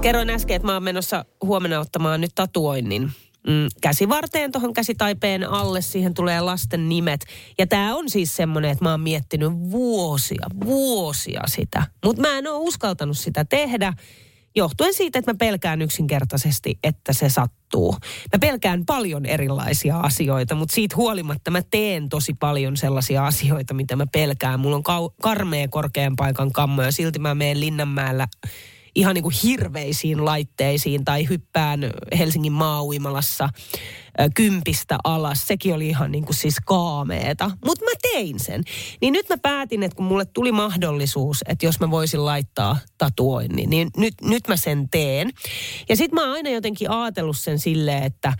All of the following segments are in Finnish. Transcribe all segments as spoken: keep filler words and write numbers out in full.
Kerroin äsken, että mä oon menossa huomenna ottamaan nyt tatuoinnin. Mm, käsivarteen, tuohon käsitaipeen alle, siihen tulee lasten nimet. Ja tää on siis semmonen, että mä oon miettinyt vuosia, vuosia sitä. Mut mä en oo uskaltanut sitä tehdä, johtuen siitä, että mä pelkään yksinkertaisesti, että se sattuu. Mä pelkään paljon erilaisia asioita, mutta siitä huolimatta mä teen tosi paljon sellaisia asioita, mitä mä pelkään. Mulla on kau- karmea korkean paikan kammo ja silti mä menen Linnanmäellä ihan niin kuin hirveisiin laitteisiin tai hyppään Helsingin maauimalassa kympistä alas. Sekin oli ihan niin kuin siis kaameeta, mutta mä tein sen. Niin nyt mä päätin, että kun mulle tuli mahdollisuus, että jos mä voisin laittaa tatuoinnin, niin nyt, nyt mä sen teen. Ja sit mä oon aina jotenkin ajatellut sen silleen, että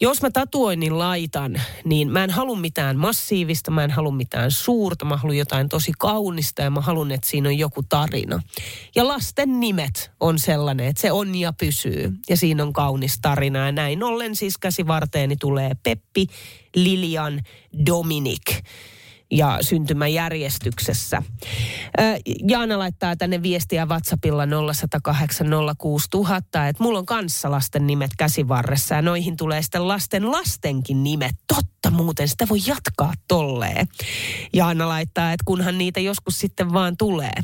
jos mä tatuoinnin laitan, niin mä en halua mitään massiivista, mä en halua mitään suurta, mä haluan jotain tosi kaunista ja mä haluan, että siinä on joku tarina. Ja lasten nimet on sellainen, että se on ja pysyy ja siinä on kaunis tarina. Ja näin ollen siis käsivarteeni tulee Peppi, Lilian, Dominik ja syntymäjärjestyksessä. Jaana laittaa tänne viestiä WhatsAppilla nolla yksi nolla kahdeksan nolla kuusi nolla nolla nolla, että mulla on kanssa lasten nimet käsivarressa ja noihin tulee sitten lasten lastenkin nimet. Totta muuten, sitä voi jatkaa tolleen. Jaana laittaa, että kunhan niitä joskus sitten vaan tulee.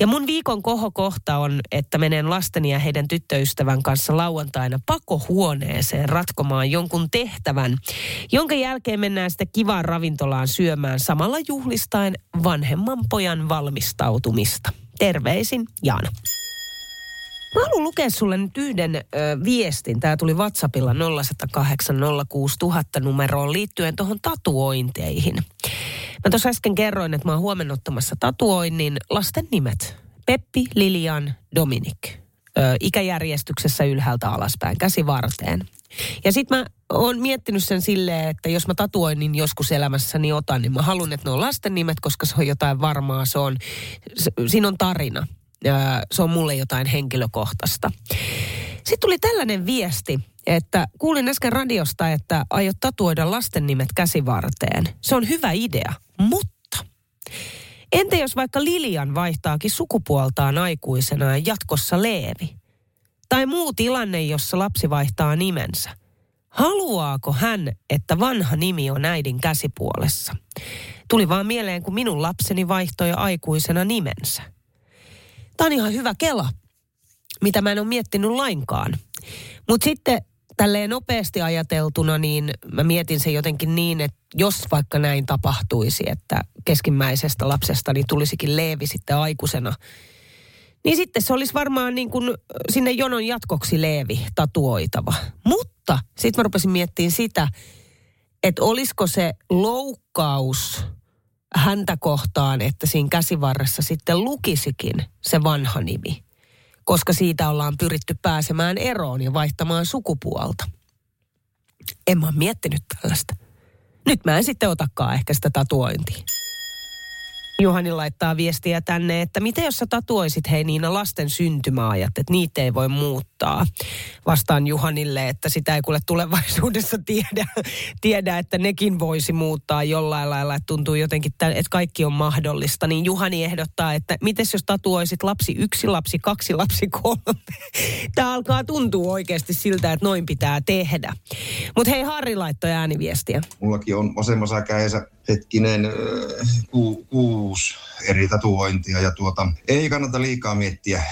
Ja mun viikon kohokohta on, että menen lasteni ja heidän tyttöystävän kanssa lauantaina pakohuoneeseen ratkomaan jonkun tehtävän, jonka jälkeen mennään sitten kivaan ravintolaan syömään samalla juhlistaen vanhemman pojan valmistautumista. Terveisin, Jaana. Mä haluan lukea sulle nyt yhden ö, viestin. Tää tuli WhatsAppilla nolla yksi nolla kahdeksan nolla kuusi nolla nolla nolla numeroon liittyen tuohon tatuointeihin. Mä tuossa äsken kerroin, että mä oon huomenna ottamassa tatuoinnin lasten nimet. Peppi, Lilian, Dominik. Ö, ikäjärjestyksessä ylhäältä alaspäin, käsivarteen. Ja sit mä oon miettinyt sen silleen, että jos mä tatuoin, niin joskus elämässäni otan, niin mä haluan, että ne on lasten nimet, koska se on jotain varmaa, se on, se, siinä on tarina. Se on mulle jotain henkilökohtaista. Sitten tuli tällainen viesti, että kuulin äsken radiosta, että aiot tatuoida lasten nimet käsivarteen. Se on hyvä idea, mutta entä jos vaikka Lilian vaihtaakin sukupuoltaan aikuisena ja jatkossa Leevi? Tai muu tilanne, jossa lapsi vaihtaa nimensä. Haluaako hän, että vanha nimi on äidin käsipuolessa? Tuli vaan mieleen, kun minun lapseni vaihtoi aikuisena nimensä. Tämä on ihan hyvä kela, mitä mä en ole miettinyt lainkaan. Mutta sitten tälleen nopeasti ajateltuna, niin mä mietin sen jotenkin niin, että jos vaikka näin tapahtuisi, että keskimmäisestä lapsesta niin tulisikin Leevi sitten aikuisena, niin sitten se olisi varmaan niin kuin sinne jonon jatkoksi Leevi tatuoitava. Mutta sitten mä rupesin miettimään sitä, että olisiko se loukkaus häntä kohtaan, että siinä käsivarressa sitten lukisikin se vanha nimi. Koska siitä ollaan pyritty pääsemään eroon ja vaihtamaan sukupuolta. En mä ole miettinyt tällaista. Nyt mä en sitten otakaan ehkä sitä tatuointia. Juhani laittaa viestiä tänne, että miten jos sä tatuoisit, hei Niina, lasten syntymäajat, että niitä ei voi muuttaa. Vastaan Juhanille, että sitä ei kuule tulevaisuudessa tiedä, tiedä että nekin voisi muuttaa jollain lailla, että tuntuu jotenkin, että kaikki on mahdollista. Niin Juhani ehdottaa, että mites jos tatuoisit lapsi yksi, lapsi kaksi, lapsi kolme. Tämä alkaa tuntua oikeasti siltä, että noin pitää tehdä. Mutta hei, Harri laittoi ääniviestiä. Mullakin on vasemmassa kädessä hetkinen ku, kuusi eri tatuointia ja tuota, ei kannata liikaa miettiä.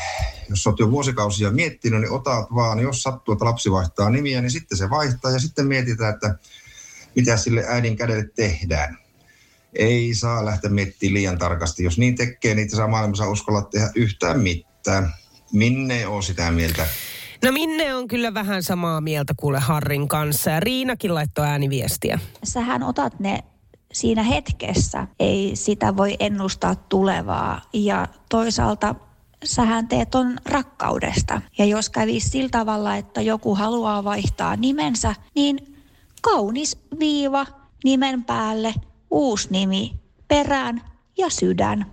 Jos olet jo vuosikausia miettinyt, niin otat vaan, jos sattuu, että lapsi vaihtaa nimiä, niin sitten se vaihtaa ja sitten mietitään, että mitä sille äidin kädelle tehdään. Ei saa lähteä miettimään liian tarkasti. Jos niin tekee, niin saa maailmassa uskolla tehdä yhtään mitään. Minne on sitä mieltä? No Minne on kyllä vähän samaa mieltä kuule Harrin kanssa ja Riinakin laittoi ääniviestiä. Sähän otat ne siinä hetkessä, ei sitä voi ennustaa tulevaa ja toisaalta sähän teet on rakkaudesta. Ja jos kävisi sillä tavalla, että joku haluaa vaihtaa nimensä, niin kaunis viiva nimen päälle, uusi nimi perään ja sydän.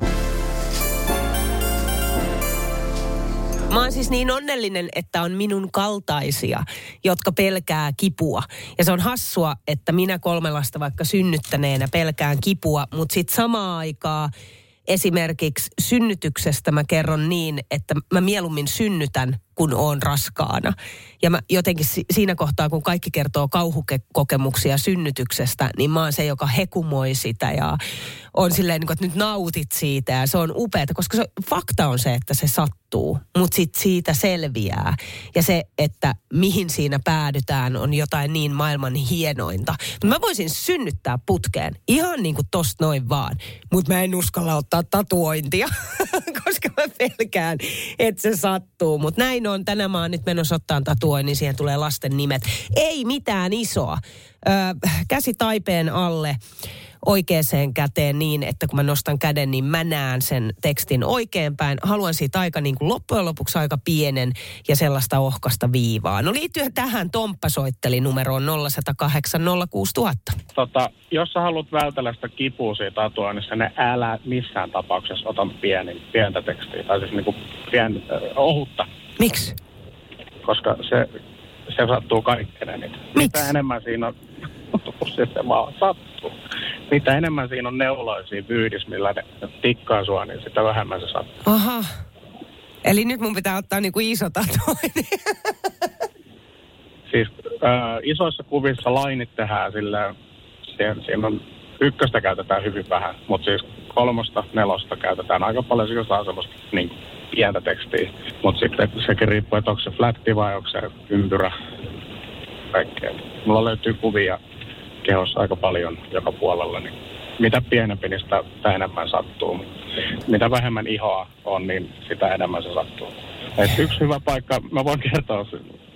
Mä oon siis niin onnellinen, että on minun kaltaisia, jotka pelkää kipua. Ja se on hassua, että minä kolme lasta vaikka synnyttäneenä pelkään kipua, mutta sitten samaa aikaa esimerkiksi synnytyksestä mä kerron niin, että mä mieluummin synnytän, kun oon raskaana. Ja mä jotenkin siinä kohtaa, kun kaikki kertoo kauhukokemuksia synnytyksestä, niin mä oon se, joka hekumoi sitä ja on silleen, että nyt nautit siitä ja se on upeata, koska se, fakta on se, että se sattuu, mutta sitten siitä selviää. Ja se, että mihin siinä päädytään, on jotain niin maailman hienointa. Mä voisin synnyttää putkeen ihan niin kuin tosta noin vaan, mutta mä en uskalla ottaa tatuointia, koska mä pelkään, että se sattuu, mutta näin on. Tänään mä oon nyt menossa ottaan tatuoin, niin siihen tulee lasten nimet. Ei mitään isoa. Ö, käsi taipeen alle oikeaan käteen niin, että kun mä nostan käden, niin mä näen sen tekstin oikeinpäin. Haluan siitä aika niin kuin loppujen lopuksi aika pienen ja sellaista ohkasta viivaa. No liittyen tähän Tomppa soitteli numeroon nolla yksi nolla kahdeksan nolla kuusi nolla nolla nolla. Tota, jos sä haluat vältellä sitä kipua siitä tatuoinnissa, niin älä missään tapauksessa ota pieni, pientä tekstiä. Tai siis niin kuin pien, ohutta. Miksi? Koska se, se sattuu kaikkeen niitä. Miksi? Mitä enemmän siinä on, se vaan sattuu. Mitä enemmän siinä on neuloisia vyydissä, millä ne tikkaa sua, niin sitä vähemmän se sattuu. Aha. Eli nyt mun pitää ottaa niinku iso tatuointi. Siis äh, isoissa kuvissa lainit tehdään silleen, siinä on ykköstä käytetään hyvin vähän, mutta siis kolmosta, nelosta käytetään aika paljon, sillä saa semmoista niin pientä tekstiä. Mutta sitten sekin riippuu, että onko se flätti vai onko se ympyrä, kaikkea. Mulla löytyy kuvia kehossa aika paljon joka puolella, niin mitä pienempi, niin sitä enemmän sattuu. Mitä vähemmän ihoa on, niin sitä enemmän se sattuu. Et yksi hyvä paikka, mä voin kertoa,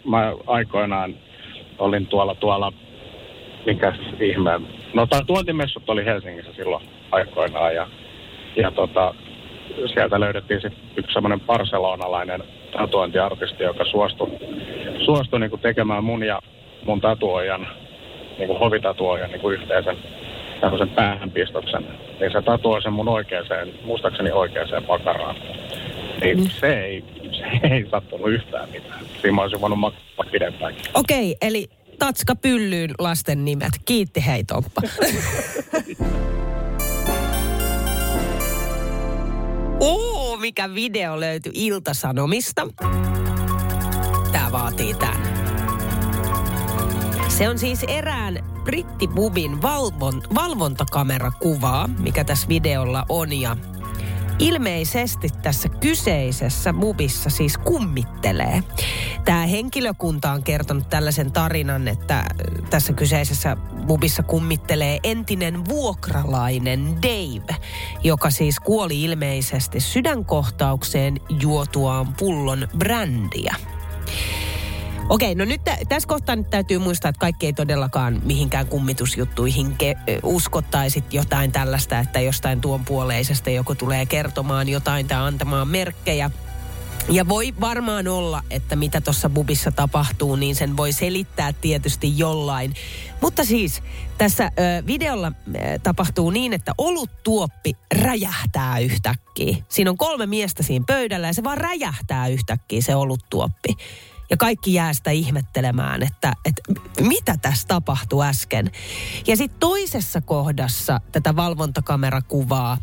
mä aikoinaan olin tuolla, tuolla, mikäs ihme. No tuontimessut oli Helsingissä silloin aikoinaan ja, ja tota, sieltä löydettiin sitten yksi semmoinen barcelonalainen tatuointiartisti, joka suostui, suostui niinku tekemään mun ja mun tatuoijan, niin kuin hovitatuojan niin kuin yhteisen tämmöisen päähänpistoksen, niin se tatuoi sen mun oikeeseen, muistaakseni oikeeseen pakaraan. Niin mm. se, ei, se ei sattunut yhtään mitään. Siinä mä olisin voinut maksaa pidempäänkin. Okei, okay, eli tatska pyllyyn lasten nimet. Kiitti hei Tomppa. Oo, mikä video löytyi Ilta-Sanomista. Tää vaatii tän. Se on siis erään brittipubin valvon, valvontakamerakuvaa, mikä tässä videolla on. Ja ilmeisesti tässä kyseisessä pubissa siis kummittelee. Tämä henkilökunta on kertonut tällaisen tarinan, että tässä kyseisessä pubissa kummittelee entinen vuokralainen Dave, joka siis kuoli ilmeisesti sydänkohtaukseen juotuaan pullon brändiä. Okei, no nyt t- tässä kohtaa nyt täytyy muistaa, että kaikki ei todellakaan mihinkään kummitusjuttuihin ke- uskottaisit jotain tällaista, että jostain tuon puoleisesta joku tulee kertomaan jotain tai antamaan merkkejä. Ja voi varmaan olla, että mitä tuossa pubissa tapahtuu, niin sen voi selittää tietysti jollain. Mutta siis tässä ö, videolla ö, tapahtuu niin, että oluttuoppi räjähtää yhtäkkiä. Siinä on kolme miestä siinä pöydällä ja se vaan räjähtää yhtäkkiä se oluttuoppi. Ja kaikki jää sitä ihmettelemään, että, että mitä tässä tapahtui äsken. Ja sitten toisessa kohdassa tätä valvontakamerakuvaa,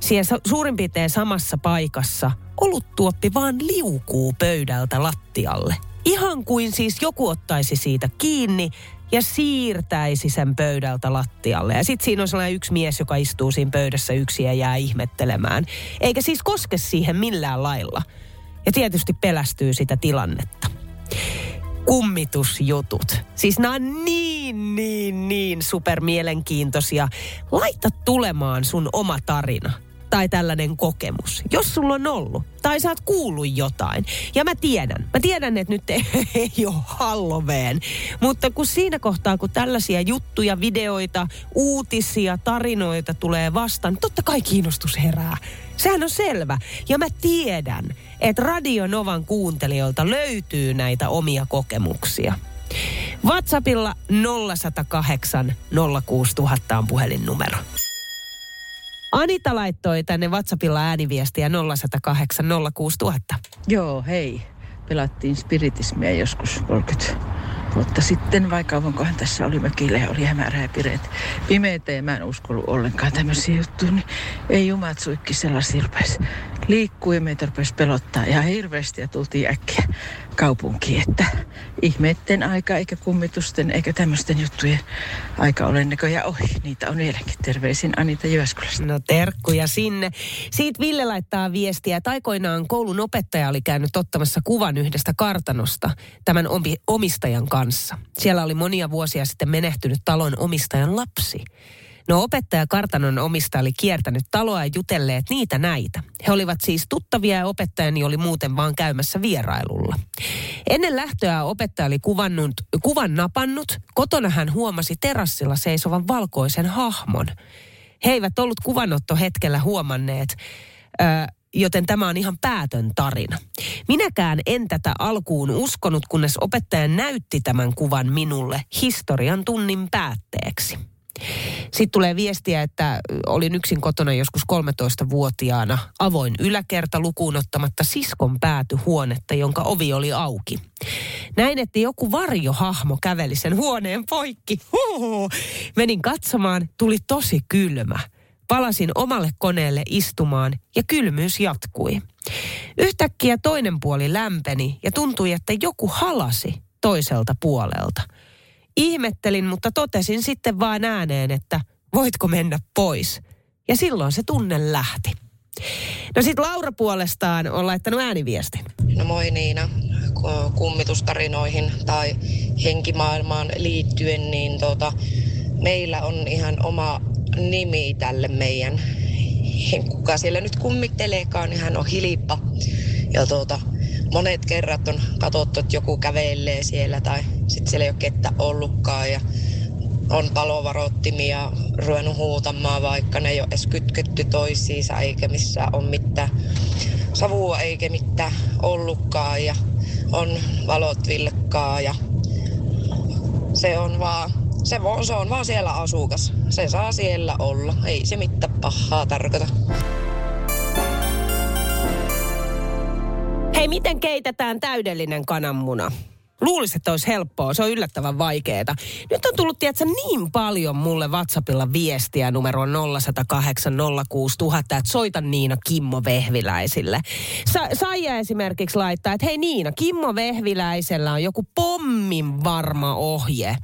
siellä suurin piirtein samassa paikassa, oluttuoppi vaan liukuu pöydältä lattialle. Ihan kuin siis joku ottaisi siitä kiinni ja siirtäisi sen pöydältä lattialle. Ja sitten siinä on sellainen yksi mies, joka istuu siinä pöydässä yksin ja jää ihmettelemään. Eikä siis koske siihen millään lailla. Ja tietysti pelästyy sitä tilannetta. Kummitusjutut. Siis nämä on niin, niin, niin supermielenkiintoisia. Laita tulemaan sun oma tarina tai tällainen kokemus, jos sulla on ollut tai sä oot kuullut jotain. Ja mä tiedän, mä tiedän, että nyt ei ole Halloween, mutta kun siinä kohtaa, kun tällaisia juttuja, videoita, uutisia, tarinoita tulee vastaan, totta kai kiinnostus herää. Sehän on selvä. Ja mä tiedän, että Radio Novan kuuntelijoilta löytyy näitä omia kokemuksia. WhatsAppilla nolla yksi nolla kahdeksan nolla kuusi tuhatta on puhelinnumero. Anita laittoi tänne WhatsAppilla ääniviestiä nolla yksi nolla kahdeksan nolla kuusi tuhatta. Joo, hei. Pelattiin spiritismia joskus kolmekymmentä vuotta sitten, vai kauankohan tässä oli mökillä ja oli hämärää ja pireet. Pimeetä ja mä en uskonut ollenkaan tämmöisiä juttuja, niin ei jumat suikki sellaisia rupesi liikkuu ja meitä rupesi pelottaa ihan hirveästi ja tultiin äkkiä kaupunkiin, että ihmeitten aika eikä kummitusten eikä tämmöisten juttujen aika ole näköjään ohi. Niitä on vieläkin. Terveisin Anita Jyväskylästä. No terkkuja sinne. Siitä Ville laittaa viestiä, että aikoinaan koulun opettaja oli käynyt ottamassa kuvan yhdestä kartanosta tämän omistajan kanssa. Siellä oli monia vuosia sitten menehtynyt talon omistajan lapsi. No opettaja kartanon omista oli kiertänyt taloa ja jutelleet niitä näitä. He olivat siis tuttavia ja opettajani oli muuten vaan käymässä vierailulla. Ennen lähtöä opettaja oli kuvannut, kuvan napannut. Kotona hän huomasi terassilla seisovan valkoisen hahmon. He eivät ollut kuvanottohetkellä huomanneet, ö, joten tämä on ihan päätön tarina. Minäkään en tätä alkuun uskonut, kunnes opettaja näytti tämän kuvan minulle historian tunnin päätteeksi. Sitten tulee viestiä, että olin yksin kotona joskus kolmetoistavuotiaana. Avoin yläkerta lukuun ottamatta siskon pääty huonetta, jonka ovi oli auki. Näin, että joku varjohahmo käveli sen huoneen poikki. Huhu. Menin katsomaan, tuli tosi kylmä. Palasin omalle koneelle istumaan ja kylmyys jatkui. Yhtäkkiä toinen puoli lämpeni ja tuntui, että joku halasi toiselta puolelta. Ihmettelin, mutta totesin sitten vaan ääneen, että voitko mennä pois. Ja silloin se tunne lähti. No sit Laura puolestaan on laittanut ääniviestin. No moi Niina. Kummitustarinoihin tai henkimaailmaan liittyen, niin tuota, meillä on ihan oma nimi tälle meidän. Kuka siellä nyt kummitteleekaan, niin hän on Hilippa. Ja tuota... Monet kerrat on katsottu, että joku kävelee siellä tai sitten siellä ei ole kettä ollutkaan ja on palovarottimia ruvennut huutamaan, vaikka ne ei ole edes kytketty toisiinsa eikä missään ole mitään savua eikä mitään ollutkaan ja on valot vilkkaa ja se on vaan, se on, se on vaan siellä asukas. Se saa siellä olla, ei se mitään pahaa tarkoita. Hei, miten keitetään täydellinen kananmuna? Luulisin, että olisi helppoa. Se on yllättävän vaikeeta. Nyt on tullut, tiedätkö, niin paljon mulle WhatsAppilla viestiä numeroon nolla yksi nolla kahdeksan nolla kuusi tuhatta, että soita Niina Kimmo Vehviläisille. Sa- Saija esimerkiksi laittaa, että hei Niina, Kimmo Vehviläisellä on joku pommin varma ohje,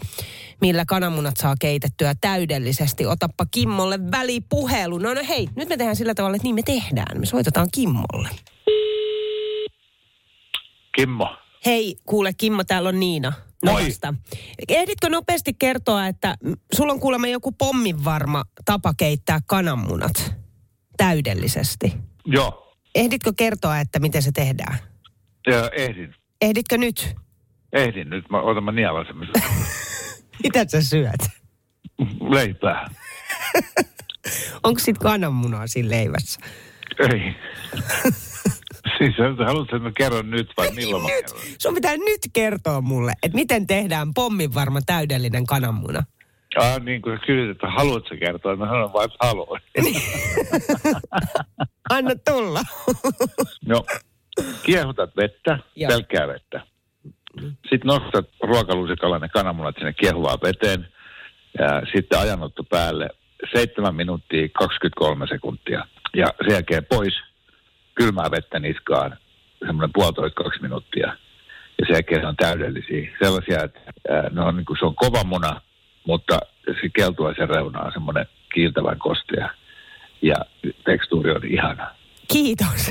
millä kananmunat saa keitettyä täydellisesti. Otappa Kimmolle välipuhelu. No, no hei, nyt me tehdään sillä tavalla, että niin me tehdään. Me soitetaan Kimmolle. Kimmo. Hei, kuule Kimmo, täällä on Niina. Novasta. Ehditkö nopeasti kertoa, että sulla on kuulemma joku pommin varma tapa keittää kananmunat täydellisesti? Joo. Ehditkö kertoa, että miten se tehdään? Joo, ehdin. Ehditkö nyt? Ehdin nyt. Mä otan mä nielasemmin. Mitä sä syöt? Leipää. Onko sit kananmunaa siinä leivässä? Ei. Siis haluatko, että mä kerron nyt vai milloin mä kerron? Sun pitää nyt kertoa mulle, että miten tehdään pommin varma täydellinen kananmuna. Ah, niin kuin sä kysyt, että haluatko kertoa, mä sanon vain, että haluan. Anna tulla. No, kiehutat vettä, joo, pelkkää vettä. Sitten nostat ruokalusikalla ne kananmunat sinne kiehuvaan veteen. Ja sitten ajanotto päälle seitsemän minuuttia kaksikymmentäkolme sekuntia. Ja sen jälkeen pois. Kylmää vettä niskaan, semmoinen puolitoista kaksi minuuttia. Ja sen jälkeen on täydellisiä. Sellaisia, että no, niin kuin se on kova muna, mutta se keltua sen reunaan, semmoinen kiiltävän kostea. Ja tekstuuri on ihana. Kiitos.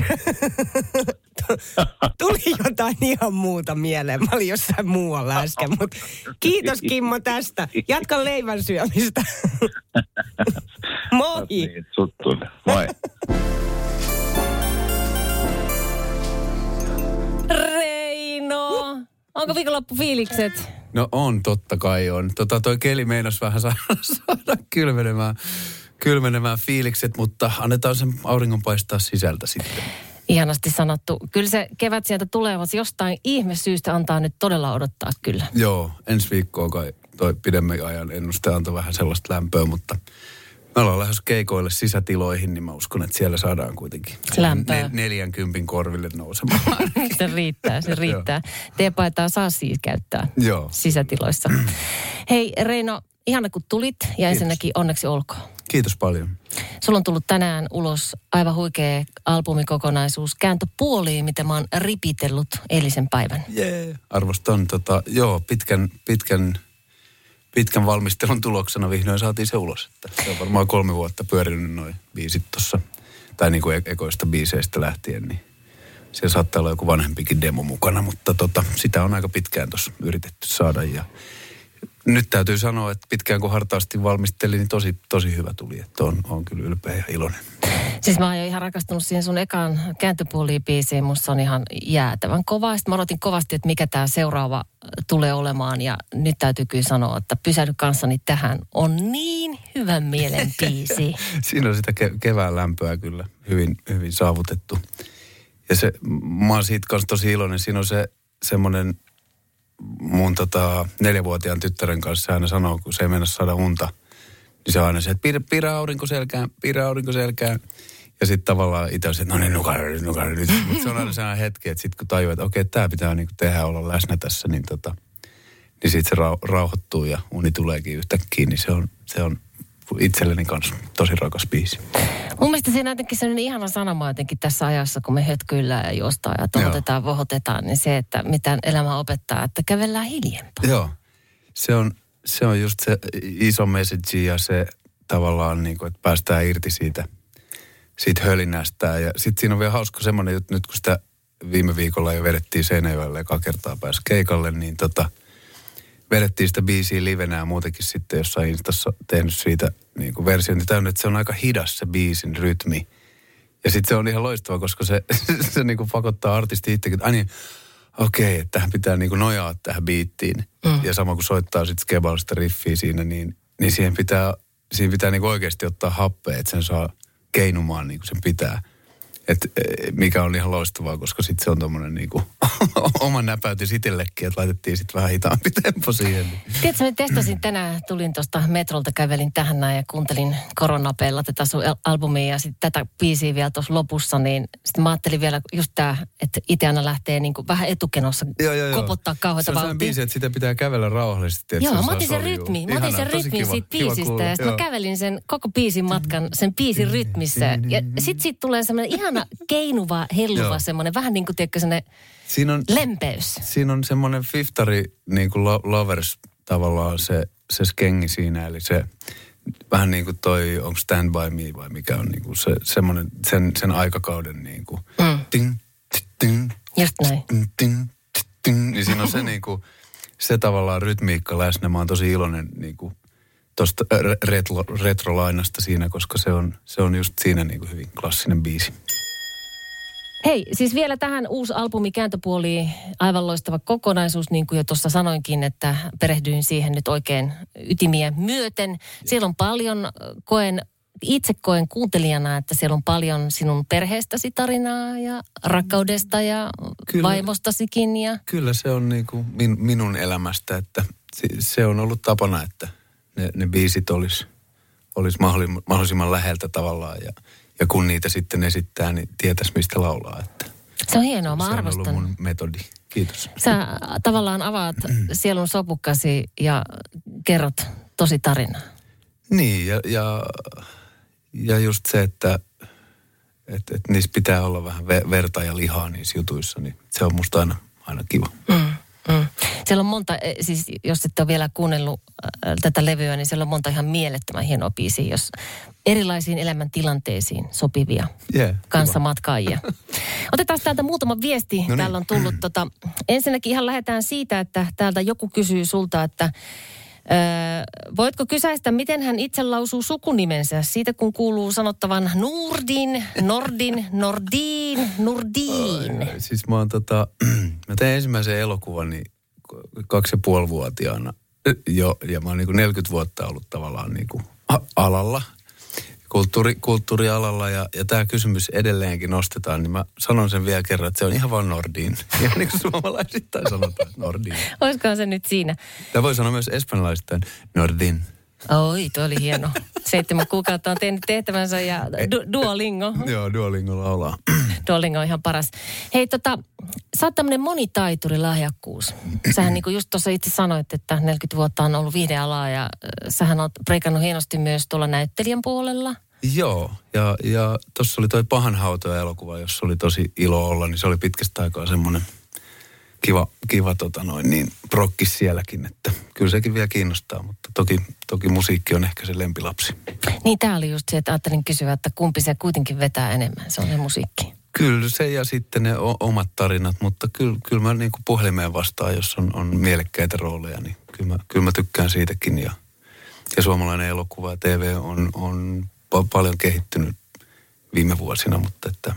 Tuli jotain ihan muuta mieleen. Mä olin jossain muualla äsken, mutta kiitos Kimmo tästä. Jatka leivän syömistä. Moi. Niin, suttun. Moi. Reino, onko viikonloppu fiilikset? No on, totta kai on. Tota, toi keli meinasi vähän saada, saada kylmenemään, kylmenemään fiilikset, mutta annetaan sen auringon paistaa sisältä sitten. Ihanasti sanottu. Kyllä se kevät sieltä tulee, mutta jostain ihmesyystä antaa nyt todella odottaa kyllä. Joo, ensi viikkoa kai toi pidemmän ajan ennuste antoi vähän sellaista lämpöä, mutta me ollaan lähes keikoille sisätiloihin, niin mä uskon, että siellä saadaan kuitenkin lämpöä. neljänkympin korville nousemaan. Se riittää, se riittää. T-paitaa saa siis käyttää Joo. sisätiloissa. Hei Reino, ihana kun tulit ja Kiitos. ensinnäkin onneksi olkoon. Kiitos paljon. Sulla on tullut tänään ulos aivan huikea albumikokonaisuus Kääntöpuolii, mitä mä oon ripitellut eilisen päivän. Jee, arvostan. Tota, joo, pitkän, pitkän, pitkän valmistelun tuloksena vihdoin saatiin se ulos. Että se on varmaan kolme vuotta pyörinyt noin biisit tuossa, tai niin kuin ekoista biiseistä lähtien, niin siellä saattaa olla joku vanhempikin demo mukana, mutta tota, sitä on aika pitkään tuossa yritetty saada ja nyt täytyy sanoa, että pitkään kun hartaasti valmistelin, niin tosi, tosi hyvä tuli. Että on, on kyllä ylpeä ja iloinen. Siis mä oon jo ihan rakastunut siihen sun ekaan Kääntöpuolii-biisiin. Musta on ihan jäätävän kova. Sitten mä odotin kovasti, että mikä tää seuraava tulee olemaan. Ja nyt täytyy kyllä sanoa, että pysähdy kanssani tähän. On niin hyvän mielen biisi. Siinä on sitä ke- kevään lämpöä kyllä hyvin, hyvin saavutettu. Ja se, mä oon siitä kanssa tosi iloinen. Siinä on se semmoinen... Mun tota, neljävuotiaan tyttären kanssa se aina sanoo, kun se ei mennä saada unta, niin se on aina se, että pidä, pidä aurinko selkään, pidä aurinko selkään. Ja sitten tavallaan itse on se, että no niin, nukari, nukari nyt. Mutta se on aina sellainen hetki, että sitten kun tajuaa, että okei, tämä pitää niinku tehdä, olla läsnä tässä, niin, tota, niin sitten se rau, rauhoittuu ja uni tuleekin yhtäkkiä, niin se on, se on itselleni kanssa tosi rakas biisi. Mun mielestä siinä on jotenkin sellainen ihana sanoma jotenkin tässä ajassa, kun me hötkyillään ja juostaan ja tohotetaan, vohotetaan, niin se, että mitä elämä opettaa, että kävellään hiljempaa. Joo, se on, se on just se iso message ja se tavallaan, niin kuin, että päästään irti siitä, siitä hölinästään. Ja sitten siinä on vielä hauska semmoinen juttu, nyt kun sitä viime viikolla jo vedettiin Seenevällä ja kertaa pääsi keikalle, niin tota... Vedettiin sitä biisiä livenä ja muutenkin sitten jossain Instassa tehnyt siitä niin kuin versiointi täynnä, että se on aika hidas se biisin rytmi. Ja sitten se on ihan loistava, koska se, se niin kuin pakottaa artisti itsekin, että aini, okei, okay, että tähän pitää niin kuin nojaa tähän biittiin. Mm. Ja sama kun soittaa sitten skeballa sitä riffiä siinä, niin, niin siihen pitää, siihen pitää niin kuin oikeasti ottaa happea, että sen saa keinumaan niin kuin sen pitää. Et, mikä on ihan loistavaa, koska sitten se on tommoinen niinku oma näpäytys itsellekin, että laitettiin sitten vähän hitaampi tempo siihen. Tiedätkö, mä testasin tänään, tulin tuosta Metrolta, kävelin tähän näin ja kuuntelin koronapeilla tätä sun albumia ja sitten tätä biisiä vielä tuossa lopussa, niin sitten mä ajattelin vielä just tää, että itse aina lähtee niinku vähän etukenossa joo, joo, kopottaa kauheita vauhtia. Se on sellainen biisi, että sitä pitää kävellä rauhallisesti. Joo, mä otin sen rytmin, mä otin sen rytmin siitä biisistä ja sitten mä kävelin sen koko biisin matkan sen biisin rytmissä ja sitten siitä tulee semmoinen ihana keinuva, helluva Joo. semmoinen, vähän niin kuin tiedätkö semmoinen siinä on, lempeys. Siinä on semmoinen fiftari niin kuin lo, lovers tavallaan se, se skengi siinä, eli se vähän niin kuin toi, onko Stand By Me vai mikä on niin kuin se semmoinen, sen, sen aikakauden niin kuin. Mm. Ting, ting, just näin. Ting, ting, ting, niin siinä on se niin kuin, se tavallaan rytmiikka läsnä. Mä oon tosi iloinen niin kuin tuosta retro, retrolainasta siinä, koska se on, se on just siinä niin kuin hyvin klassinen biisi. Hei, siis vielä tähän uusi albumi Kääntöpuolii, aivan loistava kokonaisuus, niin kuin jo tuossa sanoinkin, että perehdyin siihen nyt oikein ytimiä myöten. Siellä on paljon, koen, itse koen kuuntelijana, että siellä on paljon sinun perheestäsi tarinaa ja rakkaudesta ja kyllä, vaimostasikin. Ja... Kyllä se on niin kuin min, minun elämästä, että se on ollut tapana, että ne, ne biisit olisi olis mahdollisimman läheltä tavallaan ja... Ja kun niitä sitten esittää, niin tietäisi mistä laulaa. Että se on hienoa, mä arvostan. Se on ollut mun metodi. Kiitos. Sä tavallaan avaat sielun sopukkasi ja kerrot tosi tarinaa. Niin, ja, ja, ja just se, että et, et niissä pitää olla vähän verta ja lihaa niissä jutuissa, niin se on musta aina, aina kiva. Mm. Mm. Siellä on monta, siis jos et ole vielä kuunnellut tätä levyä, niin siellä on monta ihan mielettömän hienoa biisiä, jos erilaisiin elämäntilanteisiin sopivia yeah, kanssamatkaajia. Otetaan täältä muutama viesti. No niin. Täällä on tullut tota, ensinnäkin ihan lähdetään siitä, että täältä joku kysyy sulta, että Öö, voitko kysäistä, miten hän itse lausuu sukunimensä? Siitä kun kuuluu sanottavan Nordin, Nordin, Nordin, Nordin. Ai, siis mä oon tota, mä tein ensimmäisen elokuvani kaksi ja puolivuotiaana jo, ja mä oon niinku neljäkymmentä vuotta ollut tavallaan niinku alalla. kulttuuri, kulttuurialalla ja, ja tämä kysymys edelleenkin nostetaan, niin mä sanon sen vielä kerran, että se on ihan vaan Nordin. Ihan niin kuin suomalaisittain sanotaan, Nordin. Olisikohan se nyt siinä? Tämä voi sanoa myös espanjalaisittain, Nordin. Oi, tuo oli hieno. Seitsemän kuukautta on tehnyt tehtävänsä ja du- Duolingo. Joo, Duolingo laulaa. Duolingo on ihan paras. Hei, tota, sä oot tämmönen monitaisturilahjakkuus. Sähän niin kuin just tuossa itse sanoit, että neljäkymmentä vuotta on ollut viihdealaa ja sähän oot breikannut hienosti myös tuolla näyttelijän puolella. Joo, ja, ja tuossa oli toi Pahanhautoja elokuva, jossa oli tosi ilo olla, niin se oli pitkästä aikaa semmoinen kiva, kiva tota noin, niin prokkis sielläkin, että kyllä sekin vielä kiinnostaa, mutta toki, toki musiikki on ehkä se lempilapsi. Niin tää oli just se, että ajattelin kysyä, että kumpi se kuitenkin vetää enemmän, se on se musiikki. Kyllä se ja sitten ne o- omat tarinat, mutta kyllä, kyllä mä niin kuin puhelimeen vastaan, jos on, on mielekkäitä rooleja, niin kyllä mä, kyllä mä tykkään siitäkin. Ja, ja suomalainen elokuva ja T V on, on pa- paljon kehittynyt viime vuosina, mutta että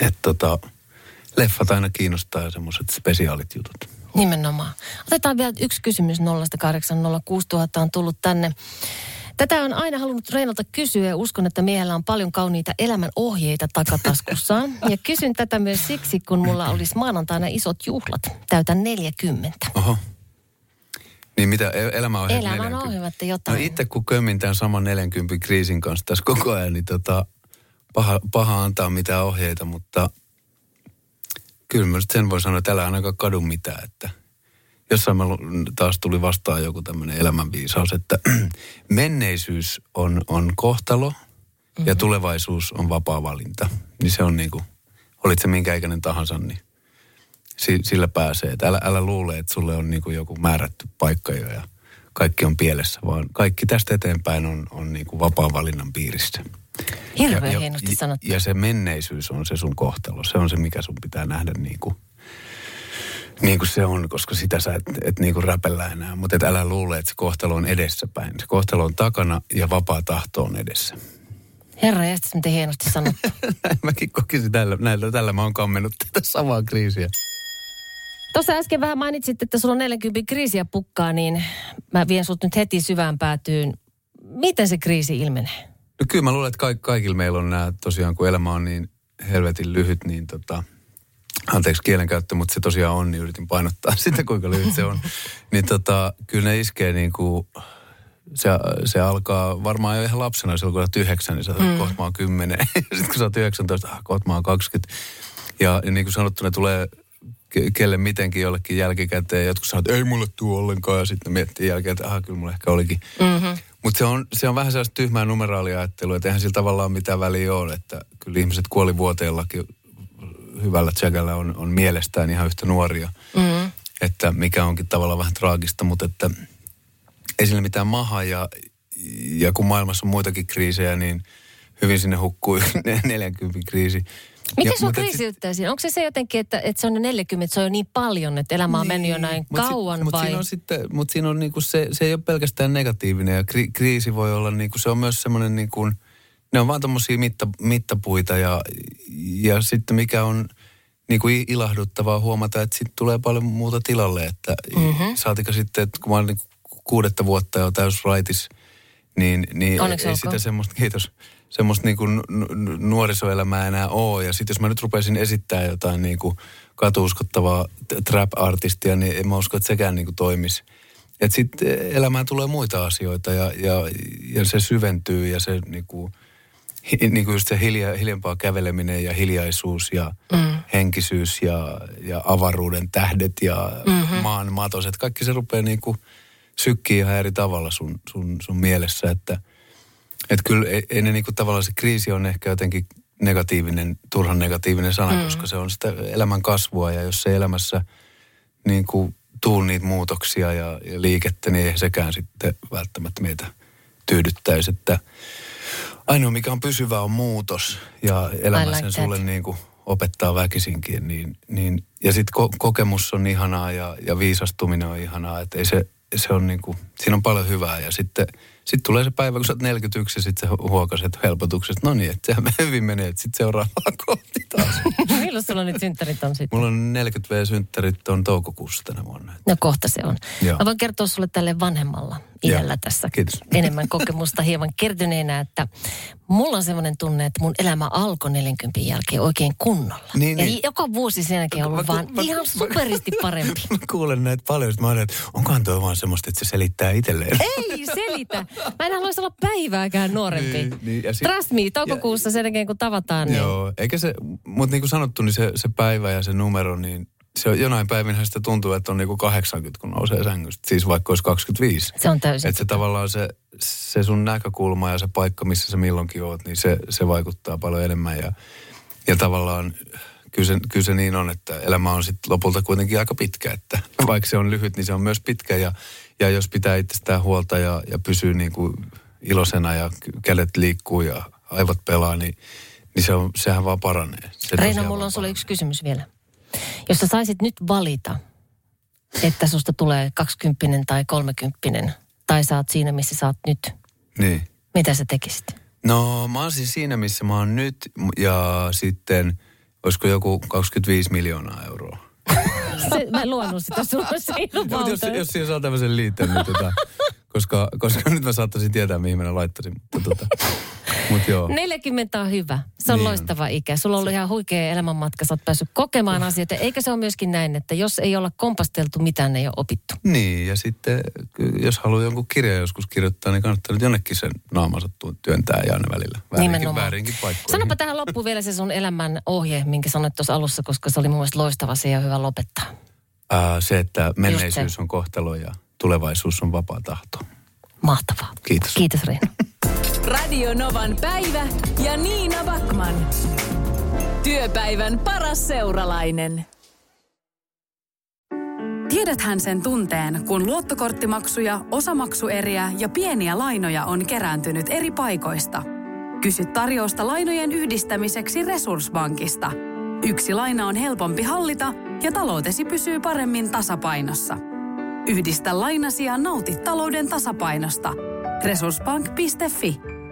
et tota, leffat aina kiinnostaa ja semmoiset spesiaalit jutut. Nimenomaan. Otetaan vielä yksi kysymys nolla kahdeksan nolla kuusi tuhatta on tullut tänne. Tätä on aina halunnut Reinolta kysyä ja uskon, että miehellä on paljon kauniita elämän ohjeita takataskussaan. Ja kysyn tätä myös siksi, kun mulla olisi maanantaina isot juhlat. Täytän neljäkymmentä. Oho. Niin mitä elämäohjeet neljäkymmentä? Elämän ohjeet jotain. No itse kun kömmin tämän saman neljäkymmentä kriisin kanssa tässä koko ajan, niin tota, paha, paha antaa mitään ohjeita, mutta kyllä mä sen voi sanoa, että älä ainakaan kadu mitään, että jossain mä taas tuli vastaan joku tämmöinen elämänviisaus, että menneisyys on, on kohtalo mm-hmm. ja tulevaisuus on vapaa valinta. Niin se on niin kuin, olit se minkä ikäinen tahansa, niin si, sillä pääsee. Että älä, älä luule, että sulle on niin kuin joku määrätty paikka jo ja kaikki on pielessä, vaan kaikki tästä eteenpäin on, on niin kuin vapaa valinnan piirissä. Hirveän ja, hienosti ja, sanottu. Ja se menneisyys on se sun kohtalo, se on se mikä sun pitää nähdä niin kuin. Niin kuin se on, koska sitä sä et, et niin kuin räpellä enää. Mutta et älä luule, että se kohtalo on edessäpäin. Se kohtalo on takana ja vapaa tahto on edessä. Herra, jästäs miten hienosti sanottu. Mäkin kokisin tällä, näillä, tällä mä oon kammennut tätä samaa kriisiä. Tuossa äsken vähän mainitsit, että sulla on neljäkymmentä kriisiä pukkaa, niin mä vien sut nyt heti syvään päätyyn. Miten se kriisi ilmenee? No kyllä mä luulen, että kaik, kaikilla meillä on nämä, tosiaan kun elämä on niin helvetin lyhyt, niin tota... Anteeksi kielenkäyttö, mutta se tosiaan on, niin yritin painottaa sitä, kuinka lyhyt se on. Niin tota, kyllä ne iskee niin kuin, se, se alkaa varmaan jo ihan lapsena, silloin kun olet yhdeksän, niin sä olet mm. kohta maan kymmenen. Sitten kun sä olet yhdeksäntoista, ah, kohta maan kaksikymmentä. Ja, ja niin kuin sanottu, ne tulee ke- kelle mitenkin jollekin jälkikäteen. Jotkut sanoo, että ei mulle tuu ollenkaan. Ja sitten miettii jälkeen, että aha, kyllä mulle ehkä olikin. Mm-hmm. Mutta se on, se on vähän sellaista tyhmää numeraaliajattelua, että eihän sillä tavallaan mitään väliä ole. Että kyllä ihmiset kuoli vuoteellakin. Hyvällä tsekällä on, on mielestään ihan yhtä nuoria, mm. että mikä onkin tavallaan vähän traagista, mutta että ei sillä mitään maha ja, ja kun maailmassa on muitakin kriisejä, niin hyvin sinne hukkuu neljäkymmentä kriisi. Mikä ja, sun kriisiyttää siinä? Onko se se jotenkin, että, että se on jo neljäkymmentä, se on jo niin paljon, että elämä on niin, mennyt jo näin mut kauan si, mut vai? Siinä on sitten, mutta siinä on niinku se, se ei ole pelkästään negatiivinen ja kri, kriisi voi olla niinku, se on myös semmoinen niinku, ne on vaan tommosia mitta, mittapuita ja, ja sitten mikä on niin kuin ilahduttavaa huomata, että sitten tulee paljon muuta tilalle. Että mm-hmm. Saatika sitten, että kun mä olen niin kuudetta vuotta ja täysraitis, niin, niin ei, ei sitä semmoista, kiitos, semmoista niin kuin nuorisoelämää enää ole. Ja sitten jos mä nyt rupesin esittää jotain niin kuin katuuskottavaa trap-artistia, niin en mä usko, että sekään niin kuin toimisi. Että sitten elämään tulee muita asioita ja, ja, ja se syventyy ja se niin kuin... Niin kuin just se hilja, hiljempaa käveleminen ja hiljaisuus ja mm. henkisyys ja, ja avaruuden tähdet ja mm-hmm. maan matoset. Kaikki se rupeaa niin kuin sykkiin ihan eri tavalla sun, sun, sun mielessä. Että et kyllä ei, ei ne niin kuin tavallaan se kriisi on ehkä jotenkin negatiivinen, turhan negatiivinen sana, mm. koska se on sitä elämän kasvua. Ja jos se elämässä niin kuin tuu niitä muutoksia ja, ja liikettä, niin ei sekään sitten välttämättä meitä tyydyttäisi, että... Ainoa, mikä on pysyvä, on muutos ja elämä sen sulle niin kuin opettaa väkisinkin. Niin, niin, ja sitten ko- kokemus on ihanaa ja, ja viisastuminen on ihanaa. Että ei se, se on niin kuin, siinä on paljon hyvää ja sitten Sitten tulee se päivä, kun sä oot neljäkymmentäyksi ja sitten sä huokaset helpotuksesta. No niin, että sehän hyvin menee, että sitten seuraavaa kohti taas. Milloin sulla nyt synttärit on sitten? Mulla on neljäkymmentä-synttärit on toukokuussa tänä vuonna. Että... No kohta se on. Joo. Mä voin kertoa sulle tälle vanhemmalla iällä Joo. tässä. Kiitos. Enemmän kokemusta hieman kertyneenä, että mulla on semmoinen tunne, että mun elämä alkoi neljänkymmenen jälkeen oikein kunnolla. Niin, ja niin. Joka vuosi sen jälkeen on ollut mä, vaan mä, ihan mä, superisti parempi. Mä kuulen näitä paljon, että mä aina, että onkohan toi vaan semmoista, että se selittää itselleen. Ei selitä. Mä en haluaisi olla päivääkään nuorempi. Niin, niin, ja si- Trust me, toukokuussa ja, sen jälkeen kun tavataan. Niin... Joo, eikä se, mutta niin kuin sanottu, niin se, se päivä ja se numero, niin se on, jonain päivinhän sitä tuntuu, että on niinku kahdeksankymmentä, kun nousee sängystä. Siis vaikka olisi kaksikymmentäviisi. Se on täysin. Että se tavallaan se, se sun näkökulma ja se paikka, missä sä milloinkin oot, niin se, se vaikuttaa paljon enemmän. Ja, ja tavallaan kyllä se, kyllä se niin on, että elämä on sitten lopulta kuitenkin aika pitkä. Että vaikka se on lyhyt, niin se on myös pitkä. Ja, ja jos pitää itsestään huolta ja, ja pysyy niinku iloisena ja kädet liikkuu ja aivot pelaa, niin, niin se on, sehän vaan paranee. Se Reino, mulla on sulle yksi kysymys vielä. Jos sä saisit nyt valita, että susta tulee kaksikymppinen tai kolmekymppinen, tai sä oot siinä, missä sä oot nyt, niin mitä sä tekisit? No mä oon siis siinä, missä mä oon nyt, ja sitten olisiko joku kaksikymmentäviisi miljoonaa euroa. Se, mä en luonut sitä, sulla on se ilmauta. Jos, jos siinä saa tämmöisen liitteen, niin tota, koska, koska nyt mä saattaisin tietää, mihin mä laittaisin, mutta tota... Mut joo. neljäkymmentä on hyvä. Se on niin loistava ikä. Sulla on ollut se... ihan huikea elämänmatka. Sä oot päässyt kokemaan oh. asioita. Eikä se ole myöskin näin, että jos ei olla kompasteltu, mitään ei ole opittu. Niin, ja sitten jos haluaa jonkun kirjan joskus kirjoittaa, niin kannattaa nyt jonnekin sen naamansa työntää ja aina välillä. Väärinkin, nimenomaan. Väärinkin paikkoihin. Sanopa tähän loppuun vielä se sun elämän ohje, minkä sanoit tuossa alussa, koska se oli mun mielestä loistava. Se ja hyvä lopettaa. Ää, se, että menneisyys on kohtalo ja tulevaisuus on vapaa tahto. Mahtavaa. Kiitos. Kiitos, Reino. Radio Novan päivä ja Niina Backman. Työpäivän paras seuralainen. Tiedäthän sen tunteen, kun luottokorttimaksuja, osamaksueriä ja pieniä lainoja on kerääntynyt eri paikoista. Kysy tarjousta lainojen yhdistämiseksi Resurs Bankista. Yksi laina on helpompi hallita ja taloutesi pysyy paremmin tasapainossa. Yhdistä lainasi ja nauti talouden tasapainosta. resurs bank piste fi